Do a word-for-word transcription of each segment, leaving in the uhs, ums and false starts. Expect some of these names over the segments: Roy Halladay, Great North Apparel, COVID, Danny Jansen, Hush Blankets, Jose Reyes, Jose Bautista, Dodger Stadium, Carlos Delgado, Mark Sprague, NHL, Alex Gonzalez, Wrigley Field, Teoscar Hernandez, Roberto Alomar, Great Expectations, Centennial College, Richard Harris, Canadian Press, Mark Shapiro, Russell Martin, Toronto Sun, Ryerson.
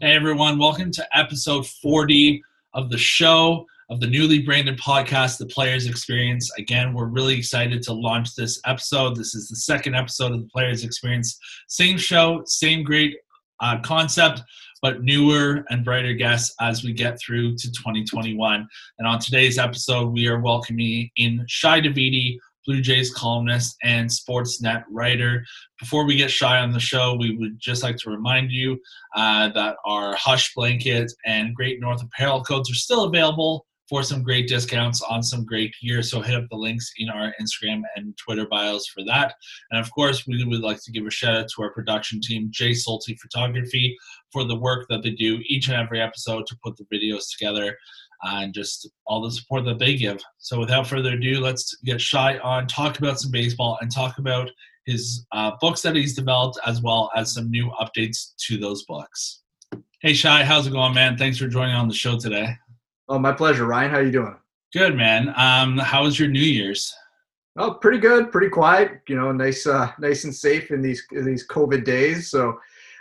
Hey everyone, welcome to episode forty of the show, of the newly branded podcast, The Players Experience. Again, we're really excited to launch this episode. This is the second episode of The Players Experience. Same show, same great uh, concept, but newer and brighter guests as we get through to twenty twenty-one. And on today's episode, we are welcoming in Shai Davidi, Blue Jays columnist and Sportsnet writer. Before we get Shai on the show, we would just like to remind you uh, that our Hush Blankets and Great North Apparel codes are still available for some great discounts on some great gear. So hit up the links in our Instagram and Twitter bios for that. And of course, we would like to give a shout out to our production team, Jay Salty Photography, for the work that they do each and every episode to put the videos together, and just all the support that they give. So without further ado, let's get Shai on, talk about some baseball, and talk about his uh, books that he's developed, as well as some new updates to those books. Hey, Shai, how's it going, man? Thanks for joining on the show today. Oh, my pleasure, Ryan. How you doing? Good, man. Um, how was your New Year's? Oh, pretty good, pretty quiet. You know, nice uh, nice and safe in these, in these COVID days. So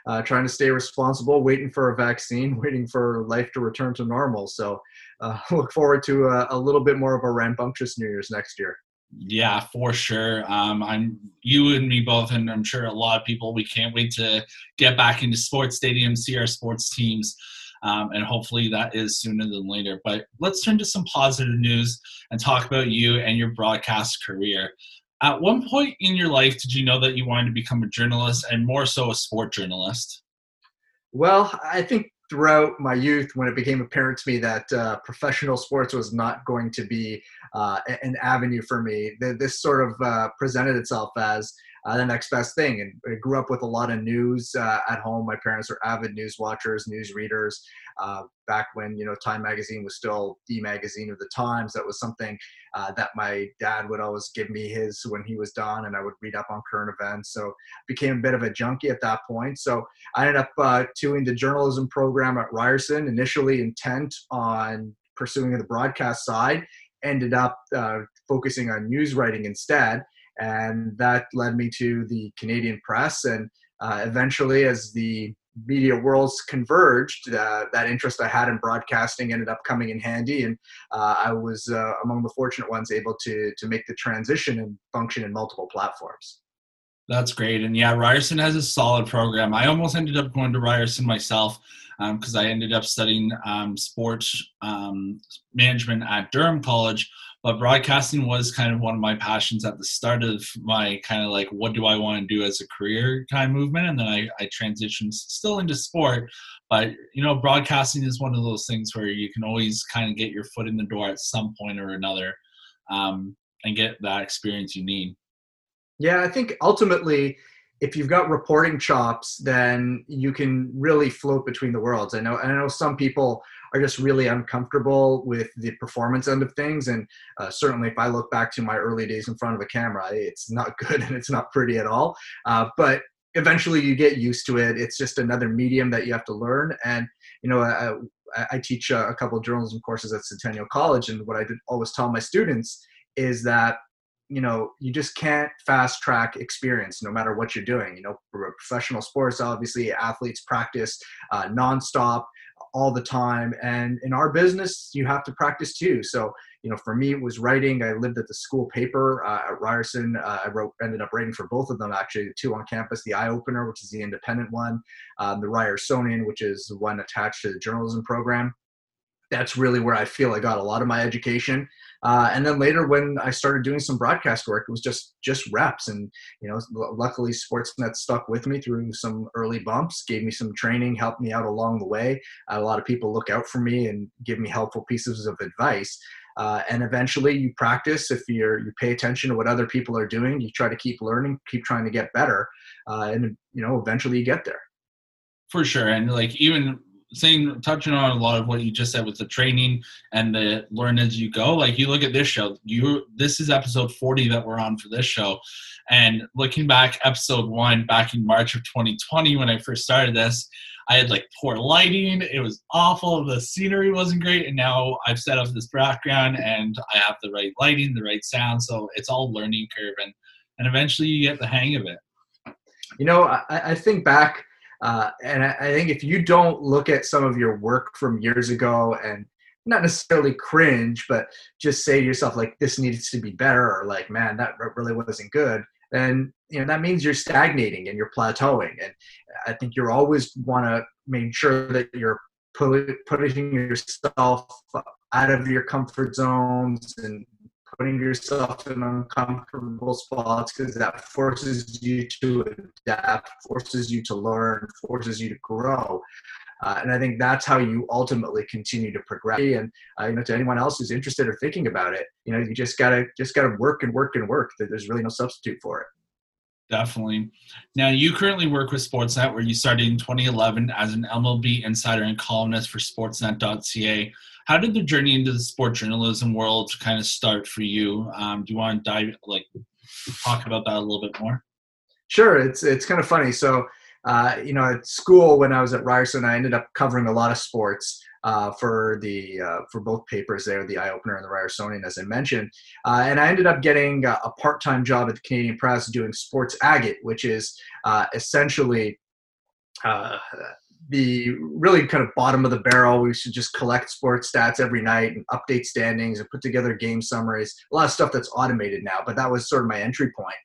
uh, trying to stay responsible, waiting for a vaccine, waiting for life to return to normal. So Uh, look forward to a, a little bit more of a rambunctious New Year's next year. Yeah, for sure. Um, I'm you and me both, and I'm sure a lot of people, we can't wait to get back into sports stadiums, see our sports teams, um, and hopefully that is sooner than later. But let's turn to some positive news and talk about you and your broadcast career. At one point in your life, did you know that you wanted to become a journalist, and more so a sport journalist? Well, I think throughout my youth, when it became apparent to me that uh, professional sports was not going to be uh, an avenue for me, th- this sort of uh, presented itself as uh, the next best thing. And I grew up with a lot of news uh, at home. My parents were avid news watchers, news readers. Uh, back when, you know, Time Magazine was still the magazine of the times, that was something uh, that my dad would always give me his when he was done, and I would read up on current events. So became a bit of a junkie at that point. So I ended up uh, doing the journalism program at Ryerson, initially intent on pursuing the broadcast side, ended up uh, focusing on news writing instead. And that led me to the Canadian Press. And uh, eventually, as the media worlds converged, uh, that interest I had in broadcasting ended up coming in handy, and uh, I was uh, among the fortunate ones able to to make the transition and function in multiple platforms. That's great. And yeah, Ryerson has a solid program. I almost ended up going to Ryerson myself because um, I ended up studying um, sports um, management at Durham College, but broadcasting was kind of one of my passions at the start of my kind of like, what do I want to do as a career kind of movement? And then I, I transitioned still into sport, but you know, broadcasting is one of those things where you can always kind of get your foot in the door at some point or another um, and get that experience you need. Yeah, I think ultimately, if you've got reporting chops, then you can really float between the worlds. I know, I know some people are just really uncomfortable with the performance end of things, and uh, certainly if I look back to my early days in front of a camera, it's not good and it's not pretty at all. Uh, but eventually, you get used to it. It's just another medium that you have to learn. And you know, I, I teach a, a couple of journalism courses at Centennial College, and what I did always tell my students is that, you know, you just can't fast track experience no matter what you're doing. You know, professional sports, obviously athletes practice uh, nonstop all the time. And in our business, you have to practice too. So, you know, for me, it was writing. I lived at the school paper uh, at Ryerson. Uh, I wrote, ended up writing for both of them, actually, the two on campus, the Eye Opener, which is the independent one, um, the Ryersonian, which is the one attached to the journalism program. That's really where I feel I got a lot of my education. Uh, and then later when I started doing some broadcast work, it was just, just reps. And, you know, luckily Sportsnet stuck with me through some early bumps, gave me some training, helped me out along the way. Uh, a lot of people look out for me and give me helpful pieces of advice. Uh, and eventually you practice. If you're, you pay attention to what other people are doing, you try to keep learning, keep trying to get better. Uh, and, you know, eventually you get there. For sure. And like, even Same, touching on a lot of what you just said with the training and the learn as you go. Like you look at this show, you this is episode forty that we're on for this show. And looking back, episode one back in March of twenty twenty, when I first started this, I had like poor lighting. It was awful. The scenery wasn't great. And now I've set up this background and I have the right lighting, the right sound. So it's all learning curve, and and eventually you get the hang of it. You know, I, I think back Uh, and I, I think if you don't look at some of your work from years ago and not necessarily cringe, but just say to yourself, like, this needs to be better, or like, man, that really wasn't good, then, you know, that means you're stagnating and you're plateauing. And I think you're always want to make sure that you're putting yourself out of your comfort zones and putting yourself in uncomfortable spots, because that forces you to adapt, forces you to learn, forces you to grow. Uh, and I think that's how you ultimately continue to progress. And uh, you know, to anyone else who's interested or thinking about it, you know, you just gotta just gotta work and work and work. There's really no substitute for it. Definitely. Now, you currently work with Sportsnet, where you started in twenty eleven as an M L B insider and columnist for sportsnet dot c a. How did the journey into the sport journalism world kind of start for you? Um, do you want to dive, like, talk about that a little bit more? Sure. It's it's kind of funny. So, uh, you know, at school when I was at Ryerson, I ended up covering a lot of sports uh, for the uh, for both papers there, the Eye Opener and the Ryersonian, as I mentioned. Uh, and I ended up getting a, a part-time job at the Canadian Press doing sports agate, which is uh, essentially uh, the really kind of bottom of the barrel. We should just collect sports stats every night and update standings and put together game summaries, a lot of stuff that's automated now, but that was sort of my entry point.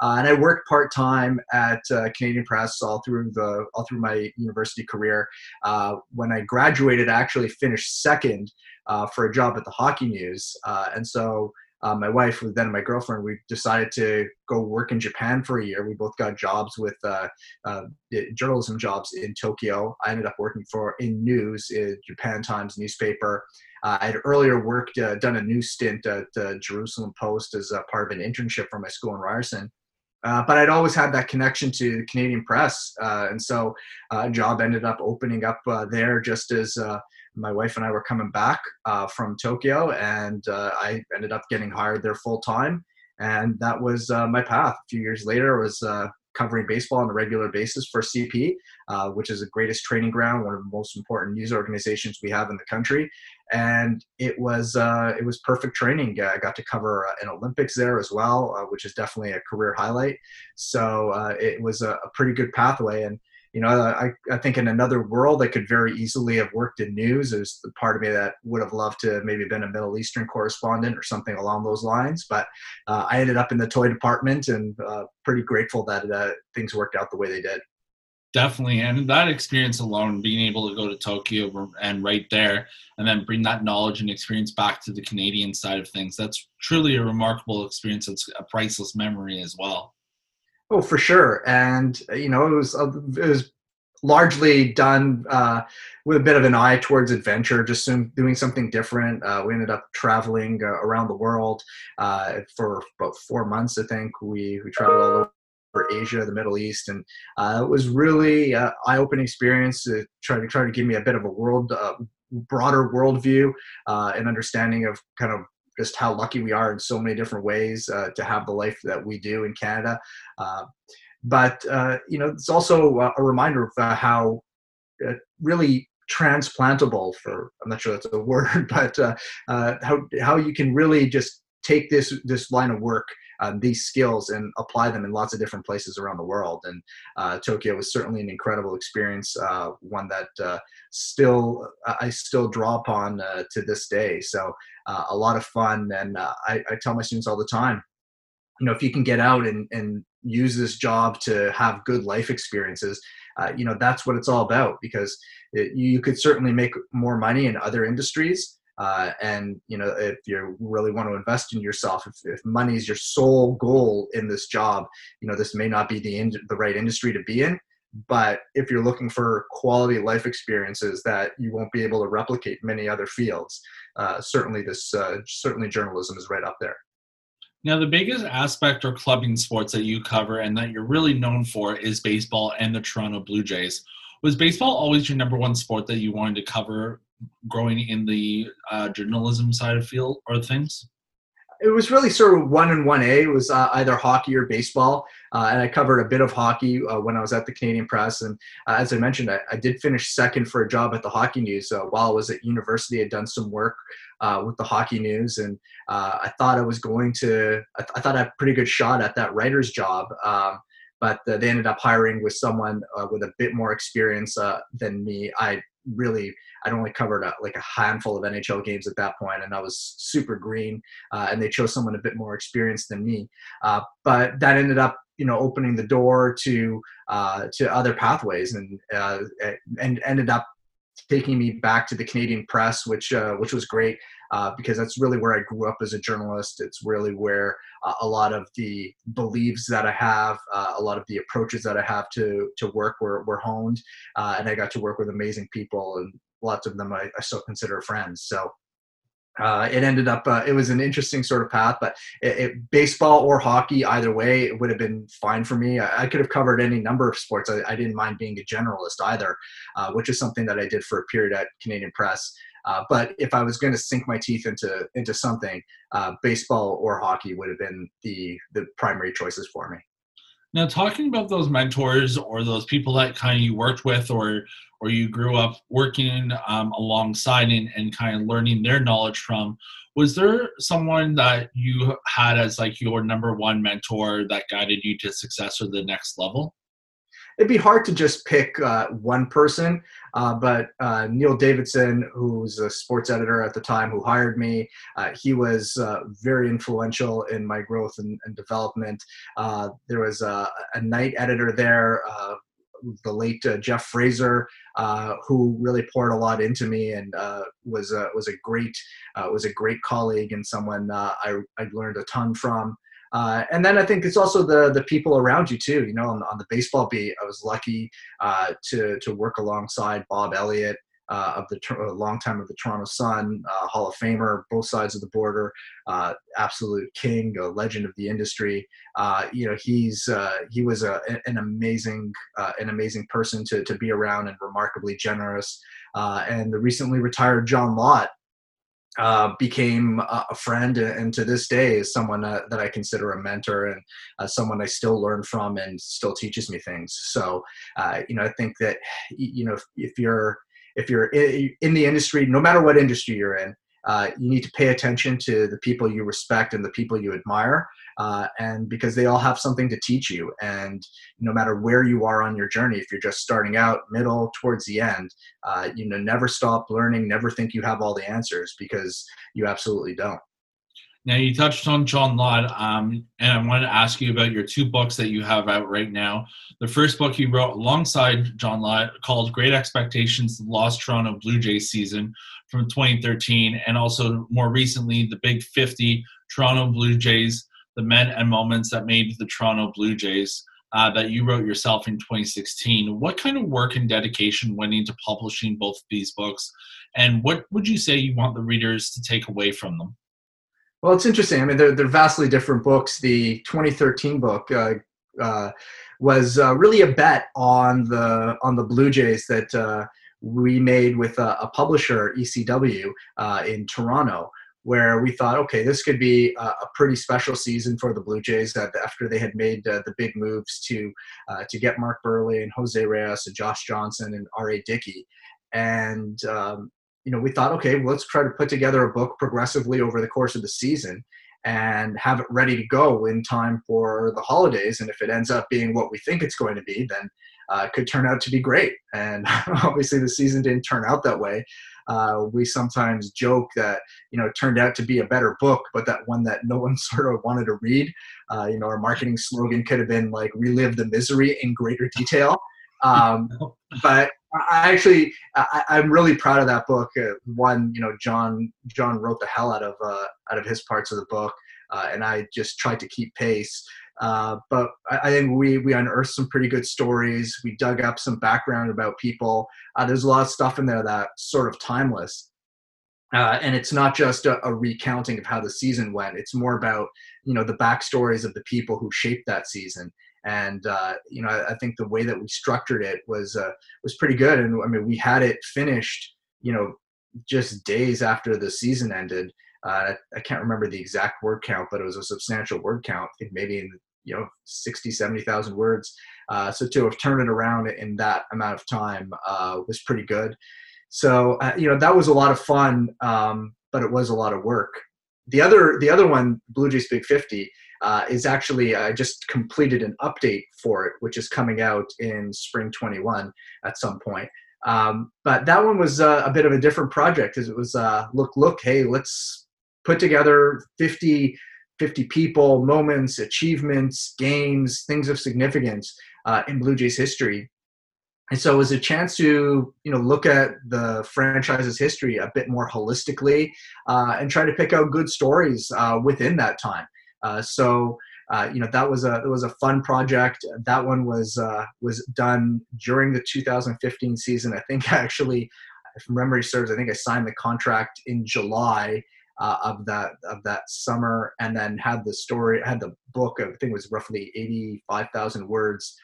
Uh, and I worked part-time at uh, Canadian Press all through the all through my university career. Uh, when I graduated, I actually finished second uh, for a job at the Hockey News. Uh, and so uh, my wife, then my girlfriend, we decided to go work in Japan for a year. We both got jobs with uh, uh, journalism jobs in Tokyo. I ended up working for in news, in Japan Times newspaper. Uh, I had earlier worked, uh, done a news stint at the Jerusalem Post as a part of an internship for my school in Ryerson. Uh, but I'd always had that connection to the Canadian Press. Uh, and so uh, a job ended up opening up uh, there just as uh, my wife and I were coming back uh, from Tokyo. And uh, I ended up getting hired there full time. And that was uh, my path. A few years later, I was uh, covering baseball on a regular basis for C P, uh, which is the greatest training ground, one of the most important news organizations we have in the country. And it was uh, it was perfect training. I got to cover an Olympics there as well, uh, which is definitely a career highlight. So uh, it was a, a pretty good pathway. And you know, I, I think in another world, I could very easily have worked in news. There's the part of me that would have loved to have maybe been a Middle Eastern correspondent or something along those lines. But uh, I ended up in the toy department, and uh, pretty grateful that uh, things worked out the way they did. Definitely. And that experience alone, being able to go to Tokyo and right there, and then bring that knowledge and experience back to the Canadian side of things, that's truly a remarkable experience. It's a priceless memory as well. Oh, for sure. And, you know, it was, uh, it was largely done uh, with a bit of an eye towards adventure, just doing something different. Uh, we ended up traveling uh, around the world uh, for about four months, I think. We, we traveled all over Asia, the Middle East, and uh, it was really an eye-opening experience to try to, try to give me a bit of a world, uh, broader worldview uh, and understanding of kind of just how lucky we are in so many different ways uh, to have the life that we do in Canada. Uh, but, uh, you know, it's also a reminder of uh, how uh, really transplantable for, I'm not sure that's a word, but uh, uh, how how you can really just take this, this line of work, uh, these skills, and apply them in lots of different places around the world. And uh, Tokyo was certainly an incredible experience, uh, one that uh, still I still draw upon uh, to this day. So uh, a lot of fun. And uh, I, I tell my students all the time, you know, if you can get out and, and use this job to have good life experiences, uh, you know, that's what it's all about, because it, you could certainly make more money in other industries. Uh, and, you know, if you really want to invest in yourself, if, if money is your sole goal in this job, you know, this may not be the ind- the right industry to be in. But if you're looking for quality life experiences that you won't be able to replicate in many other fields, uh, certainly this uh, certainly journalism is right up there. Now, the biggest aspect or clubbing sports that you cover and that you're really known for is baseball and the Toronto Blue Jays. Was baseball always your number one sport that you wanted to cover growing in the uh, journalism side of field or things? It was really sort of one and one A. It was uh, either hockey or baseball. Uh, and I covered a bit of hockey uh, when I was at the Canadian Press. And uh, as I mentioned, I, I did finish second for a job at the Hockey News. Uh, while I was at university, I'd done some work uh, with the Hockey News. And uh, I thought I was going to, I, th- I thought I had a pretty good shot at that writer's job. Um, but uh, they ended up hiring with someone uh, with a bit more experience uh, than me. I really, I'd only covered a, like a handful of N H L games at that point, and I was super green, uh, and they chose someone a bit more experienced than me. Uh, but that ended up, you know, opening the door to, uh, to other pathways, and, uh, and ended up taking me back to the Canadian Press, which, uh, which was great. Uh, because that's really where I grew up as a journalist. It's really where uh, a lot of the beliefs that I have, uh, a lot of the approaches that I have to to work were, were honed. Uh, and I got to work with amazing people, and lots of them I, I still consider friends. So uh, it ended up, uh, it was an interesting sort of path, but it, it, baseball or hockey, either way, it would have been fine for me. I, I could have covered any number of sports. I, I didn't mind being a generalist either, uh, which is something that I did for a period at Canadian Press. Uh, but if I was going to sink my teeth into into something, uh, baseball or hockey would have been the the primary choices for me. Now, talking about those mentors or those people that kind of you worked with or or you grew up working um, alongside and, and kind of learning their knowledge from, was there someone that you had as like your number one mentor that guided you to success or the next level? It'd be hard to just pick uh, one person, uh, but uh, Neil Davidson, who was a sports editor at the time who hired me, uh, he was uh, very influential in my growth and, and development. Uh, there was a, a night editor there, uh, the late uh, Jeff Fraser, uh, who really poured a lot into me, and uh, was a, was a great uh, was a great colleague and someone uh, I I learned a ton from. Uh, and then I think it's also the the people around you too. You know, on, on the baseball beat, I was lucky uh, to to work alongside Bob Elliott uh, of the a long time of the Toronto Sun, uh, Hall of Famer, both sides of the border, uh, absolute king, a legend of the industry. Uh, you know, he's uh, he was a, an amazing uh, an amazing person to to be around, and remarkably generous. Uh, and the recently retired John Lott Uh, became a, a friend, and to this day is someone uh, that I consider a mentor, and uh, someone I still learn from and still teaches me things. So, uh, you know, I think that, you know, if, if you're, if you're in, in the industry, no matter what industry you're in, uh, you need to pay attention to the people you respect and the people you admire, uh, and because they all have something to teach you. And no matter where you are on your journey, if you're just starting out, middle, towards the end, uh, you know, never stop learning, never think you have all the answers, because you absolutely don't. Now, you touched on John Lott, um, and I wanted to ask you about your two books that you have out right now. The first book you wrote alongside John Lott, called Great Expectations, The Lost Toronto Blue Jays Season from twenty thirteen, and also more recently, The Big fifty, Toronto Blue Jays, The Men and Moments That Made the Toronto Blue Jays, uh, that you wrote yourself in twenty sixteen. What kind of work and dedication went into publishing both of these books, and what would you say you want the readers to take away from them? Well, it's interesting. I mean, they're, they're vastly different books. The twenty thirteen book uh, uh, was uh, really a bet on the on the Blue Jays that uh, we made with a, a publisher, E C W, uh, in Toronto, where we thought, okay, this could be a, a pretty special season for the Blue Jays uh, after they had made uh, the big moves to uh, to get Mark Buehrle and Jose Reyes and Josh Johnson and R A Dickey. And um, you know, we thought, okay, well, let's try to put together a book progressively over the course of the season and have it ready to go in time for the holidays. And if it ends up being what we think it's going to be, then uh, it could turn out to be great. And obviously the season didn't turn out that way. Uh, we sometimes joke that, you know, it turned out to be a better book, but that one that no one sort of wanted to read. Uh, you know, our marketing slogan could have been like, relive the misery in greater detail. Um, but I actually, I, I'm really proud of that book. Uh, one, you know, John, John wrote the hell out of, uh, out of his parts of the book. Uh, and I just tried to keep pace. Uh, but I, I think we, we unearthed some pretty good stories. We dug up some background about people. Uh, there's a lot of stuff in there that's sort of timeless. Uh, and it's not just a, a recounting of how the season went. It's more about, you know, the backstories of the people who shaped that season. And, uh, you know, I, I think the way that we structured it was uh, was pretty good. And, I mean, we had it finished, you know, just days after the season ended. Uh, I can't remember the exact word count, but it was a substantial word count. I think maybe, in, you know, sixty, seventy thousand words. Uh, so to have turned it around in that amount of time uh, was pretty good. So, uh, you know, that was a lot of fun, um, but it was a lot of work. The other, the other one, Blue Jays Big fifty, uh, is actually, I uh, just completed an update for it, which is coming out in spring twenty-one at some point. Um, but that one was uh, a bit of a different project, as it was, uh, look, look, hey, let's put together fifty, fifty people, moments, achievements, games, things of significance uh, in Blue Jays history. And so it was a chance to, you know, look at the franchise's history a bit more holistically uh, and try to pick out good stories uh, within that time. Uh, so, uh, you know, that was a, it was a fun project. That one was, uh, was done during the two thousand fifteen season. I think I actually, if memory serves, I think I signed the contract in July uh, of that, of that summer, and then had the story, had the book of, I think it was roughly eighty-five thousand words,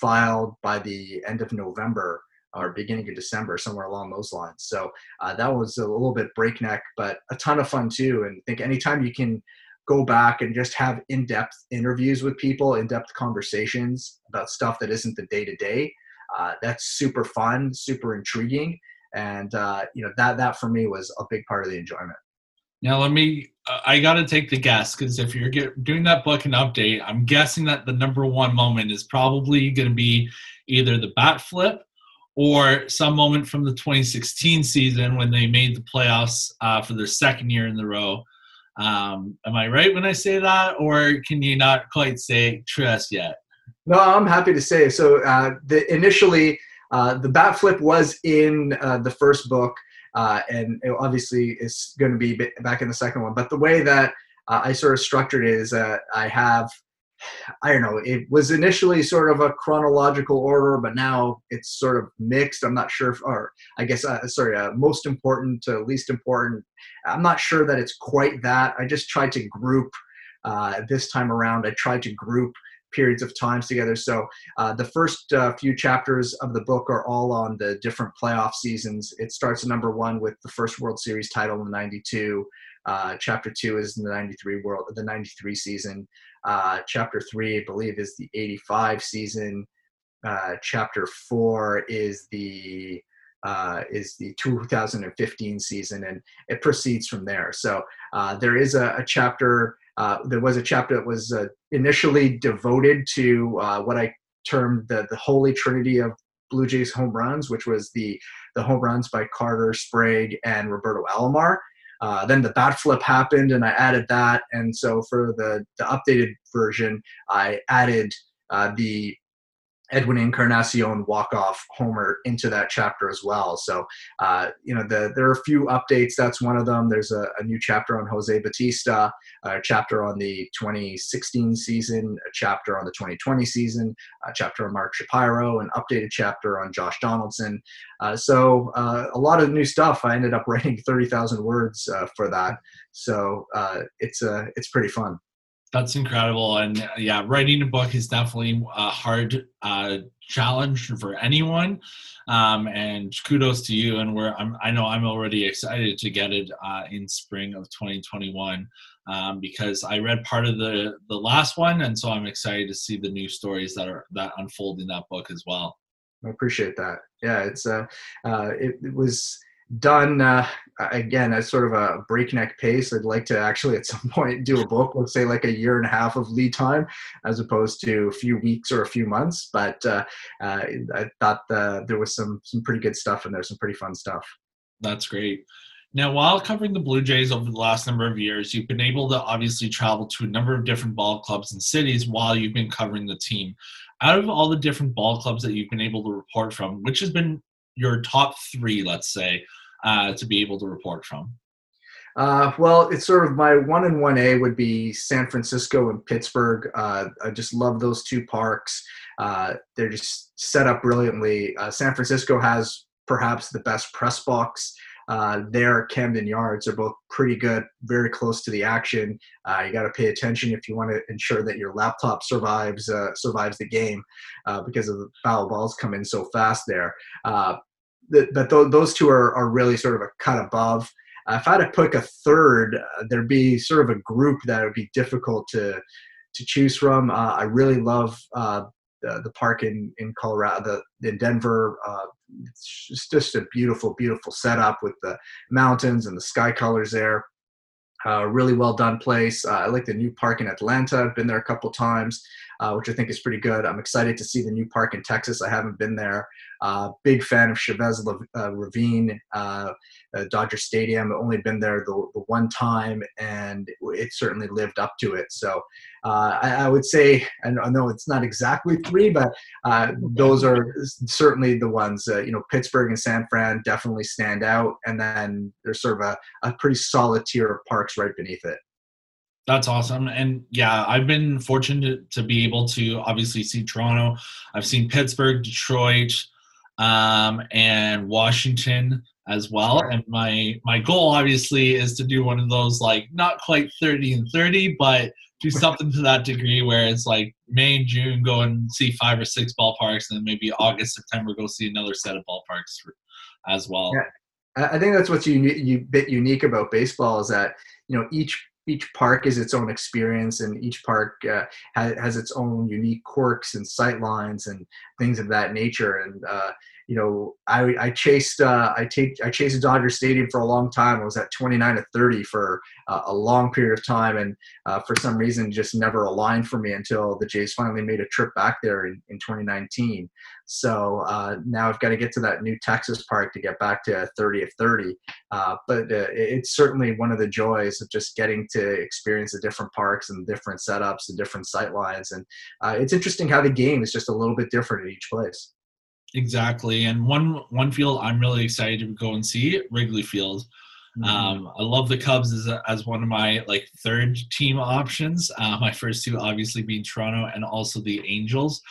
filed by the end of November or beginning of December, somewhere along those lines. So uh, that was a little bit breakneck, but a ton of fun too. And I think anytime you can go back and just have in-depth interviews with people, in-depth conversations about stuff that isn't the day-to-day, uh, that's super fun, super intriguing. And uh, you know, that, that for me was a big part of the enjoyment. Now let me, uh, I got to take the guess, because if you're get, doing that book and update, I'm guessing that the number one moment is probably going to be either the bat flip or some moment from the twenty sixteen season when they made the playoffs uh, for their second year in the row. Um, am I right when I say that, or can you not quite say trust yet? No, I'm happy to say. So uh, the, initially uh, the bat flip was in uh, the first book. Uh, and it obviously is going to be back in the second one. But the way that uh, I sort of structured it is that I have, I don't know, it was initially sort of a chronological order, but now it's sort of mixed. I'm not sure if, or I guess, uh, sorry, uh, most important to least important. I'm not sure that it's quite that. I just tried to group uh, this time around. I tried to group periods of times together. So uh, the first uh, few chapters of the book are all on the different playoff seasons. It starts at number one with the first World Series title in ninety-two. Uh, chapter two is the ninety-three world, the ninety-three season. Uh, chapter three, I believe, is the eighty-five season. Uh, chapter four is the uh, is the two thousand fifteen season, and it proceeds from there. So uh, there is a, a chapter. Uh, there was a chapter that was uh, initially devoted to uh, what I termed the, the holy trinity of Blue Jays home runs, which was the, the home runs by Carter, Sprague, and Roberto Alomar. Uh, then the bat flip happened, and I added that. And so for the, the updated version, I added uh, the Edwin Encarnacion walk-off homer into that chapter as well. So, uh, you know, the, there are a few updates. That's one of them. There's a, a new chapter on Jose Bautista, a chapter on the twenty sixteen season, a chapter on the twenty twenty season, a chapter on Mark Shapiro, an updated chapter on Josh Donaldson. Uh, so uh, a lot of new stuff. I ended up writing thirty thousand words uh, for that. So uh, it's uh, it's pretty fun. That's incredible. And uh, yeah, writing a book is definitely a hard uh, challenge for anyone. Um, and kudos to you. And we're, I'm, I know I'm already excited to get it uh, in spring of twenty twenty-one um, because I read part of the, the last one. And so I'm excited to see the new stories that are, that unfold in that book as well. I appreciate that. Yeah, it's uh, uh, it, it was done uh, again at sort of a breakneck pace. I'd like to actually at some point do a book, let's say like a year and a half of lead time as opposed to a few weeks or a few months. But uh, uh, I thought the, there was some some pretty good stuff in there, some pretty fun stuff. That's great. Now, while covering the Blue Jays over the last number of years, you've been able to obviously travel to a number of different ball clubs and cities while you've been covering the team. Out of all the different ball clubs that you've been able to report from, which has been your top three, let's say, uh, to be able to report from? Uh, well, it's sort of my one and one A would be San Francisco and Pittsburgh. Uh, I just love those two parks. Uh, they're just set up brilliantly. Uh, San Francisco has perhaps the best press box. Uh, there, Camden Yards are both pretty good, very close to the action. Uh, you got to pay attention if you want to ensure that your laptop survives uh, survives the game uh, because of the foul balls come in so fast there. Uh, That, but th- those two are, are really sort of a cut above. Uh, if I had to pick a third, uh, there'd be sort of a group that would be difficult to to choose from. Uh, I really love uh, the, the park in in Colorado, the, in Denver. Uh, it's just a beautiful, beautiful setup with the mountains and the sky colors there. Uh, really well done place. Uh, I like the new park in Atlanta. I've been there a couple times, uh, which I think is pretty good. I'm excited to see the new park in Texas. I haven't been there. Uh, big fan of Chavez uh, Ravine, uh, uh, Dodger Stadium. I've only been there the, the one time, and it certainly lived up to it. So uh, I, I would say, and I know it's not exactly three, but uh, those are certainly the ones. Uh, you know, Pittsburgh and San Fran definitely stand out, and then there's sort of a, a pretty solid tier of parks right beneath it. That's awesome. And yeah, I've been fortunate to, to be able to obviously see Toronto. I've seen Pittsburgh, Detroit, um, and Washington as well. And my, my goal obviously is to do one of those, like, not quite thirty and thirty, but do something to that degree where it's like May and June, go and see five or six ballparks, and then maybe August, September, go see another set of ballparks as well. Yeah. I think that's what's a uni- you bit unique about baseball is that, you know, each each park is its own experience, and each park uh, has, has its own unique quirks and sightlines and things of that nature. And, uh, you know, I, I chased uh, I, take, I chased Dodger Stadium for a long time. I was at twenty-nine to thirty for uh, a long period of time, and uh, for some reason just never aligned for me until the Jays finally made a trip back there in, in twenty nineteen. So uh, now I've got to get to that new Texas park to get back to thirty of thirty. Uh, but uh, it's certainly one of the joys of just getting to experience the different parks and different setups and different sightlines. And uh, it's interesting how the game is just a little bit different at each place. Exactly. And one one field I'm really excited to go and see, Wrigley Field. Mm-hmm. Um, I love the Cubs as, a, as one of my, like, third team options. Uh, my first two obviously being Toronto and also the Angels.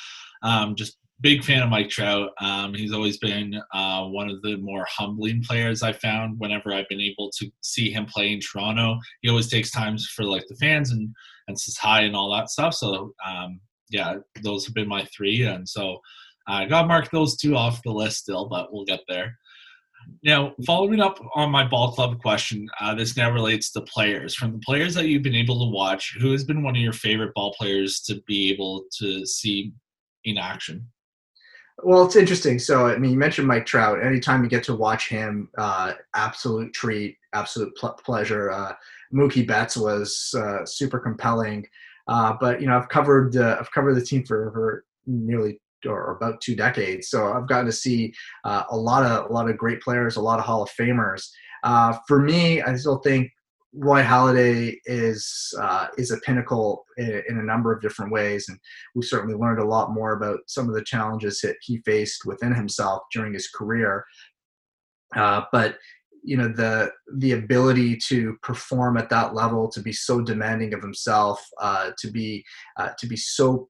Um, just big fan of Mike Trout. Um, he's always been uh, one of the more humbling players I found whenever I've been able to see him play in Toronto. He always takes time for, like, the fans and, and says hi and all that stuff. So, um, yeah, those have been my three. And so I got to mark those two off the list still, but we'll get there. Now, following up on my ball club question, uh, this now relates to players. From the players that you've been able to watch, who has been one of your favorite ball players to be able to see in action? Well, it's interesting. So, I mean, you mentioned Mike Trout. Anytime you get to watch him, uh, absolute treat, absolute pl- pleasure. Uh, Mookie Betts was uh, super compelling. Uh, but, you know, I've covered uh, I've covered the team for, for nearly or about two decades. So I've gotten to see uh, a lot of a lot of great players, a lot of Hall of Famers. Uh, for me, I still think Roy Halladay is uh, is a pinnacle in, in a number of different ways, and we certainly learned a lot more about some of the challenges that he faced within himself during his career. Uh, but you know, the the ability to perform at that level, to be so demanding of himself, uh, to be uh, to be so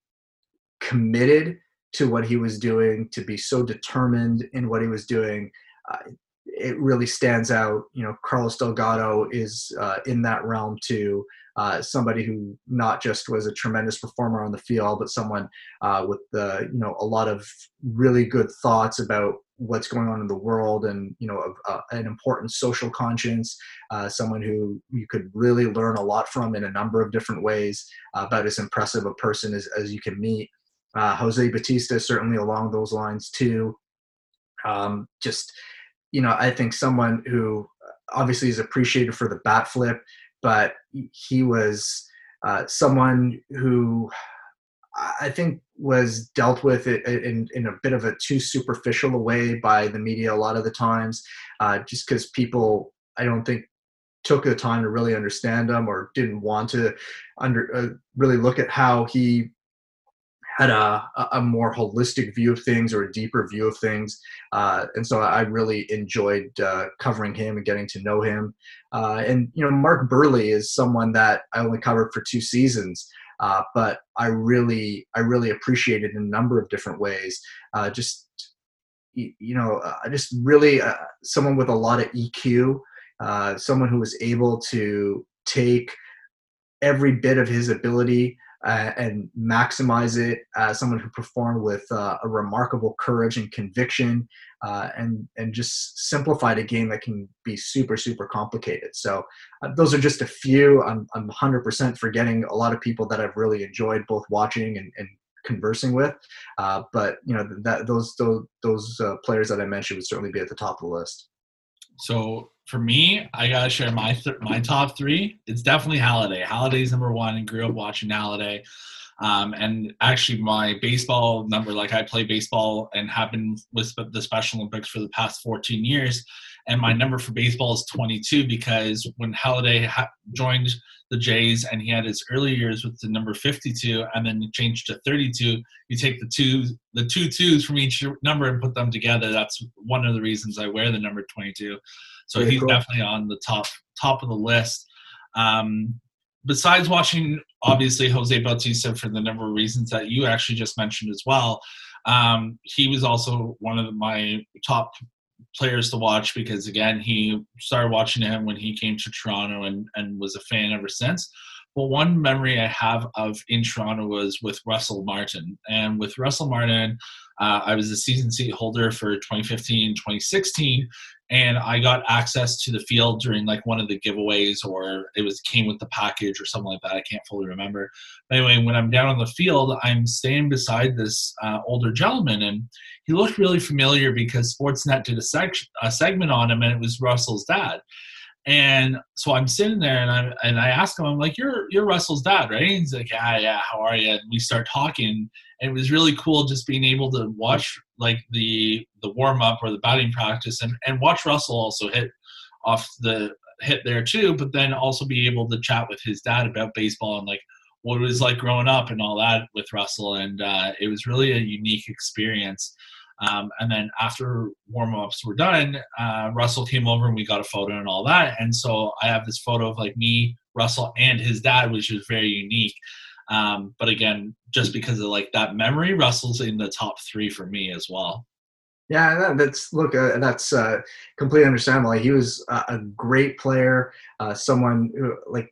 committed to what he was doing, to be so determined in what he was doing. Uh, it really stands out. You know, Carlos Delgado is uh, in that realm too. Uh, somebody who not just was a tremendous performer on the field, but someone uh, with the, you know, a lot of really good thoughts about what's going on in the world, and, you know, a, a, an important social conscience, uh, someone who you could really learn a lot from in a number of different ways, uh, about as impressive a person as, as you can meet. Uh, Jose Bautista, certainly along those lines too. Um, just, you know, I think someone who obviously is appreciated for the bat flip, but he was uh, someone who I think was dealt with it in, in a bit of a too superficial a way by the media a lot of the times, uh, just because people, I don't think, took the time to really understand him or didn't want to under uh, really look at how he had a, a more holistic view of things or a deeper view of things. Uh, and so I really enjoyed uh, covering him and getting to know him. Uh, and, you know, Mark Buehrle is someone that I only covered for two seasons, uh, but I really, I really appreciated in a number of different ways. Uh, just, you, you know, uh, just really uh, someone with a lot of E Q, uh, someone who was able to take every bit of his ability Uh, and maximize it, uh, someone who performed with uh, a remarkable courage and conviction, uh, and and just simplified a game that can be super, super complicated. So uh, those are just a few. I'm, I'm one hundred percent forgetting a lot of people that I've really enjoyed both watching and, and conversing with. Uh, but, you know, that those those, those uh, players that I mentioned would certainly be at the top of the list. So for me, I gotta share my th- my top three. It's definitely Halladay. Halladay's number one. I grew up watching Halladay. Um, and actually my baseball number, like I play baseball and have been with the Special Olympics for the past fourteen years. And my number for baseball is twenty-two, because when Halladay ha- joined the Jays and he had his early years with the number fifty-two and then changed to thirty-two, you take the two, the two twos from each number and put them together. That's one of the reasons I wear the number twenty-two. So Very he's cool. definitely on the top, top of the list. Um, Besides watching, obviously, Jose Bautista for the number of reasons that you actually just mentioned as well, um, he was also one of my top players to watch because, again, he started watching him when he came to Toronto and, and was a fan ever since. But one memory I have of in Toronto was with Russell Martin. And with Russell Martin, uh, I was a season seat holder for twenty fifteen, twenty sixteen, and I got access to the field during like one of the giveaways, or it was came with the package or something like that. I can't fully remember. But anyway, when I'm down on the field, I'm standing beside this uh, older gentleman, and he looked really familiar because Sportsnet did a, sec- a segment on him, and it was Russell's dad. And so I'm sitting there, and I and I ask him, I'm like, "You're you're Russell's dad, right?" And he's like, "Yeah, yeah. How are you?" And we start talking, and it was really cool just being able to watch like the the warm up or the batting practice, and, and watch Russell also hit off the hit there too. But then also be able to chat with his dad about baseball and like what it was like growing up and all that with Russell, and uh, it was really a unique experience. Um, and then after warm-ups were done, uh, Russell came over and we got a photo and all that. And so I have this photo of like me, Russell, and his dad, which is very unique. Um, but again, just because of like that memory, Russell's in the top three for me as well. Yeah, that's look, uh, that's uh, completely understandable. Like, he was a, a great player, uh, someone who, like,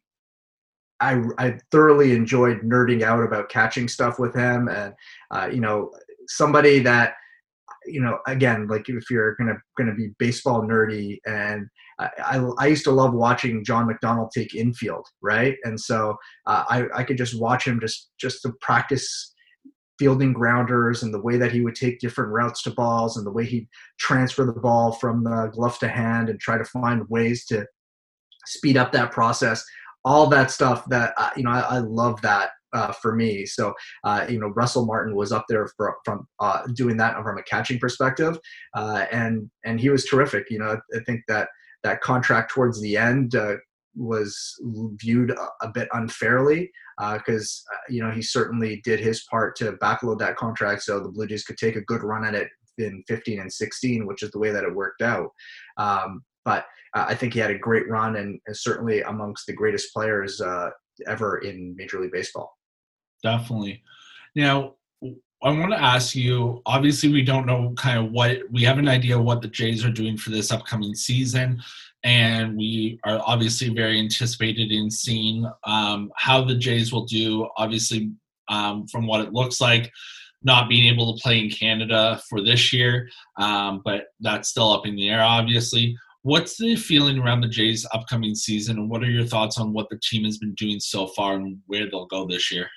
I I thoroughly enjoyed nerding out about catching stuff with him, and uh, you know, somebody that. You know, again, like if you're gonna gonna be baseball nerdy, and I, I, I used to love watching John McDonald take infield, right? And so uh, I I could just watch him just just to practice fielding grounders and the way that he would take different routes to balls and the way he'd transfer the ball from the glove to hand and try to find ways to speed up that process. All that stuff that uh, you know, I, I love that. Uh, for me, so uh, you know, Russell Martin was up there for, from uh, doing that from a catching perspective, uh, and and he was terrific. You know, I think that that contract towards the end uh, was viewed a, a bit unfairly because uh, uh, you know, he certainly did his part to backload that contract so the Blue Jays could take a good run at it in fifteen and sixteen, which is the way that it worked out. Um, but uh, I think he had a great run, and, and certainly amongst the greatest players uh, ever in Major League Baseball. Definitely. Now, I want to ask you, obviously we don't know kind of what, we have an idea what the Jays are doing for this upcoming season, and we are obviously very anticipated in seeing um, how the Jays will do, obviously um, from what it looks like, not being able to play in Canada for this year, um, but that's still up in the air, obviously. What's the feeling around the Jays' upcoming season, and what are your thoughts on what the team has been doing so far and where they'll go this year?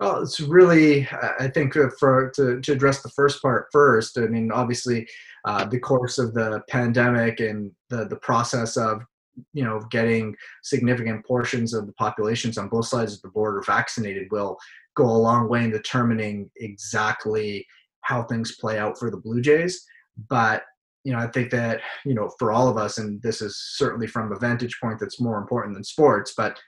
Well, it's really, I think, for to, to address the first part first, I mean, obviously, uh, the course of the pandemic and the, the process of, you know, getting significant portions of the populations on both sides of the border vaccinated will go a long way in determining exactly how things play out for the Blue Jays. But, you know, I think that, you know, for all of us, and this is certainly from a vantage point that's more important than sports, but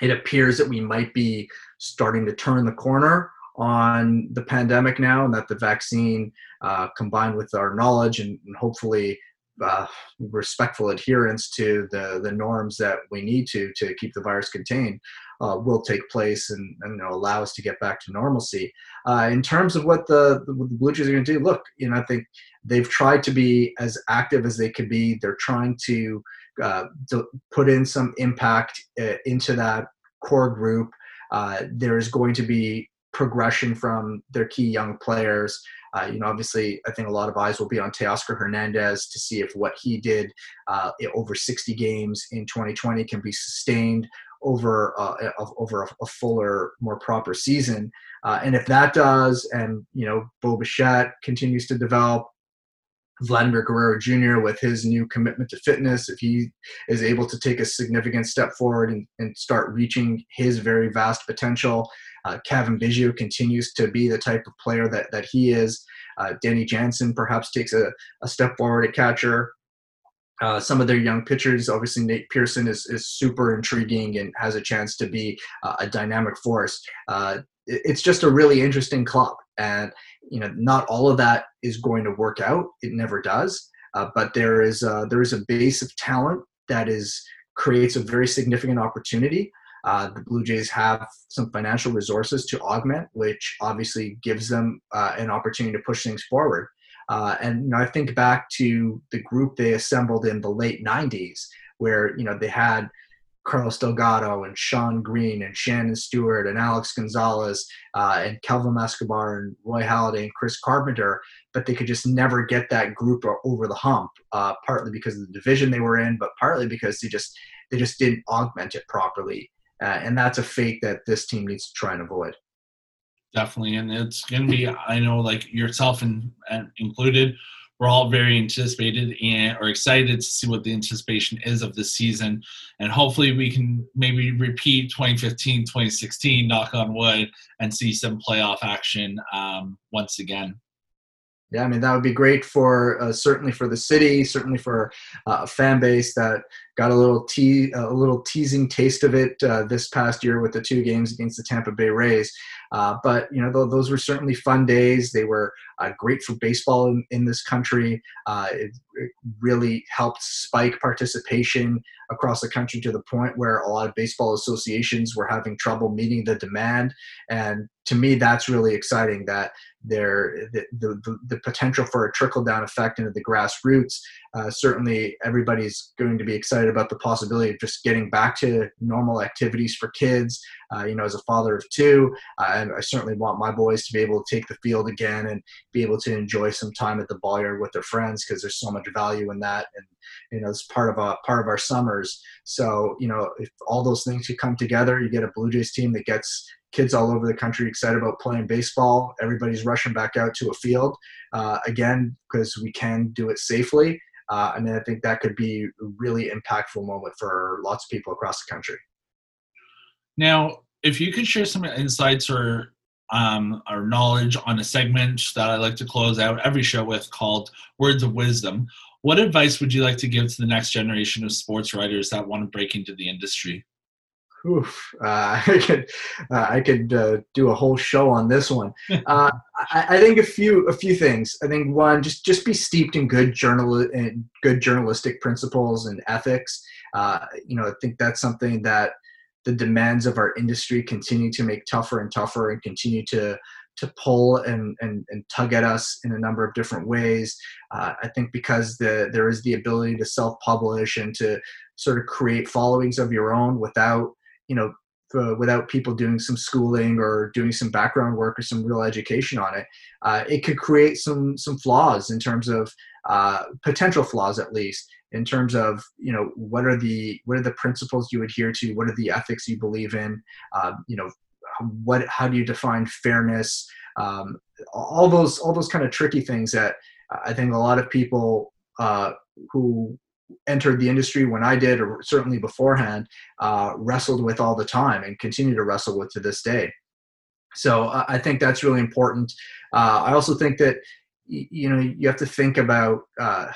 it appears that we might be starting to turn the corner on the pandemic now, and that the vaccine, uh, combined with our knowledge and, and hopefully uh, respectful adherence to the, the norms that we need to to keep the virus contained, uh, will take place and, and you know, allow us to get back to normalcy. Uh, in terms of what the, the Blue Jays are going to do, look, you know, I think they've tried to be as active as they could be. They're trying to Uh, to put in some impact uh, into that core group. Uh, there is going to be progression from their key young players. Uh, you know, obviously, I think a lot of eyes will be on Teoscar Hernandez to see if what he did uh, over sixty games in twenty twenty can be sustained over uh, a, over a fuller, more proper season. Uh, and if that does, and you know, Bo Bichette continues to develop, Vladimir Guerrero Junior with his new commitment to fitness, if he is able to take a significant step forward and, and start reaching his very vast potential. Uh, Kevin Biggio continues to be the type of player that, that he is. Uh, Danny Jansen perhaps takes a, a step forward at catcher. Uh, some of their young pitchers, obviously Nate Pearson is, is super intriguing and has a chance to be uh, a dynamic force. Uh, it, it's just a really interesting club. And, you know, not all of that is going to work out. It never does. Uh, but there is a, there is a base of talent that is creates a very significant opportunity. Uh, the Blue Jays have some financial resources to augment, which obviously gives them uh, an opportunity to push things forward. Uh, and you know, I think back to the group they assembled in the late nineties, where you know they had Carlos Delgado and Sean Green and Shannon Stewart and Alex Gonzalez uh, and Kelvin Escobar and Roy Halladay and Chris Carpenter, but they could just never get that group over the hump, uh, partly because of the division they were in, but partly because they just they just didn't augment it properly. Uh, and that's a fate that this team needs to try and avoid. Definitely. And it's going to be, I know, like yourself and, and included, we're all very anticipated and are excited to see what the anticipation is of this season. And hopefully we can maybe repeat twenty fifteen, twenty sixteen, knock on wood, and see some playoff action um, once again. Yeah, I mean, that would be great for uh, certainly for the city, certainly for uh, a fan base that got a little te- a little teasing taste of it uh, this past year with the two games against the Tampa Bay Rays. Uh, but, you know, th- those were certainly fun days. They were uh, great for baseball in, in this country. Uh, it, it really helped spike participation across the country to the point where a lot of baseball associations were having trouble meeting the demand. And to me, that's really exciting that there the, the, the potential for a trickle-down effect into the grassroots. Uh, certainly everybody's going to be excited about the possibility of just getting back to normal activities for kids. Uh, you know, as a father of two, I, I certainly want my boys to be able to take the field again and be able to enjoy some time at the barnyard with their friends, because there's so much value in that. And, you know, it's part of a part of our summers. So, you know, if all those things could come together, you get a Blue Jays team that gets kids all over the country excited about playing baseball. Everybody's rushing back out to a field uh, again, because we can do it safely. Uh, and I think that could be a really impactful moment for lots of people across the country. Now, if you could share some insights or um, or knowledge on a segment that I like to close out every show with called Words of Wisdom, what advice would you like to give to the next generation of sports writers that want to break into the industry? Oof, uh, I could, uh, I could uh, do a whole show on this one. Uh, I, I think a few, a few things. I think one, just, just be steeped in good journal and good journalistic principles and ethics. Uh, you know, I think that's something that the demands of our industry continue to make tougher and tougher, and continue to to pull and, and, and tug at us in a number of different ways. Uh, I think because the, there is the ability to self-publish and to sort of create followings of your own without, you know, uh, without people doing some schooling or doing some background work or some real education on it, uh, it could create some some flaws in terms of uh, potential flaws, at least in terms of, you know, what are the what are the principles you adhere to, what are the ethics you believe in, uh, you know, what how do you define fairness, um, all those all those kind of tricky things that I think a lot of people uh, who entered the industry when I did, or certainly beforehand, uh, wrestled with all the time and continue to wrestle with to this day. So uh, I think that's really important. Uh, I also think that, you know, you have to think about uh,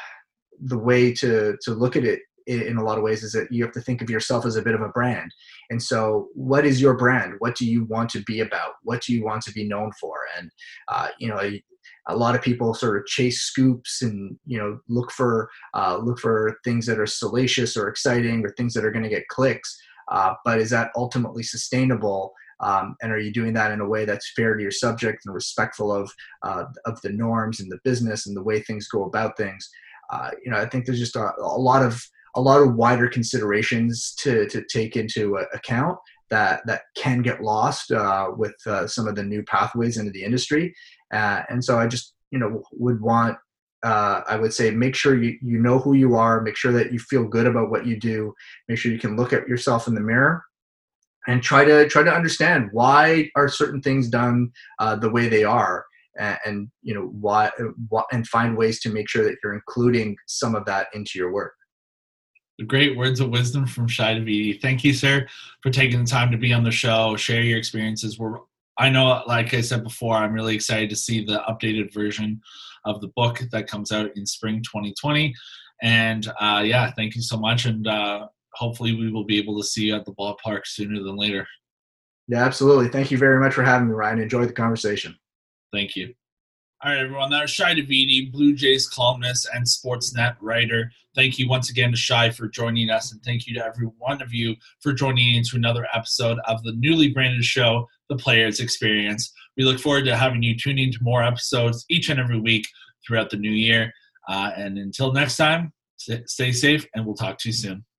the way to, to look at it in a lot of ways is that you have to think of yourself as a bit of a brand. And so what is your brand? What do you want to be about? What do you want to be known for? And, uh, you know, a, a lot of people sort of chase scoops and, you know, look for, uh, look for things that are salacious or exciting or things that are going to get clicks. Uh, but is that ultimately sustainable? Um, and are you doing that in a way that's fair to your subject and respectful of, uh, of the norms and the business and the way things go about things? Uh, you know, I think there's just a, a lot of, a lot of wider considerations to, to take into account that, that can get lost uh, with uh, some of the new pathways into the industry. Uh, and so I just, you know, would want, uh, I would say, make sure you, you know who you are, make sure that you feel good about what you do, make sure you can look at yourself in the mirror and try to, try to understand why are certain things done uh, the way they are. and, and you know why, why and find ways to make sure that you're including some of that into your work. Great words of wisdom from Shai Davidi. Thank you, sir, for taking the time to be on the show, share your experiences. We're, I know, like I said before, I'm really excited to see the updated version of the book that comes out in spring twenty twenty. And, uh, yeah, thank you so much. And uh, hopefully we will be able to see you at the ballpark sooner than later. Yeah, absolutely. Thank you very much for having me, Ryan. Enjoy the conversation. Thank you. All right, everyone, that was Shai Davidi, Blue Jays columnist and Sportsnet writer. Thank you once again to Shai for joining us, and thank you to every one of you for joining into another episode of the newly branded show, The Players Experience. We look forward to having you tune in to more episodes each and every week throughout the new year. Uh, and until next time, stay safe, and we'll talk to you soon.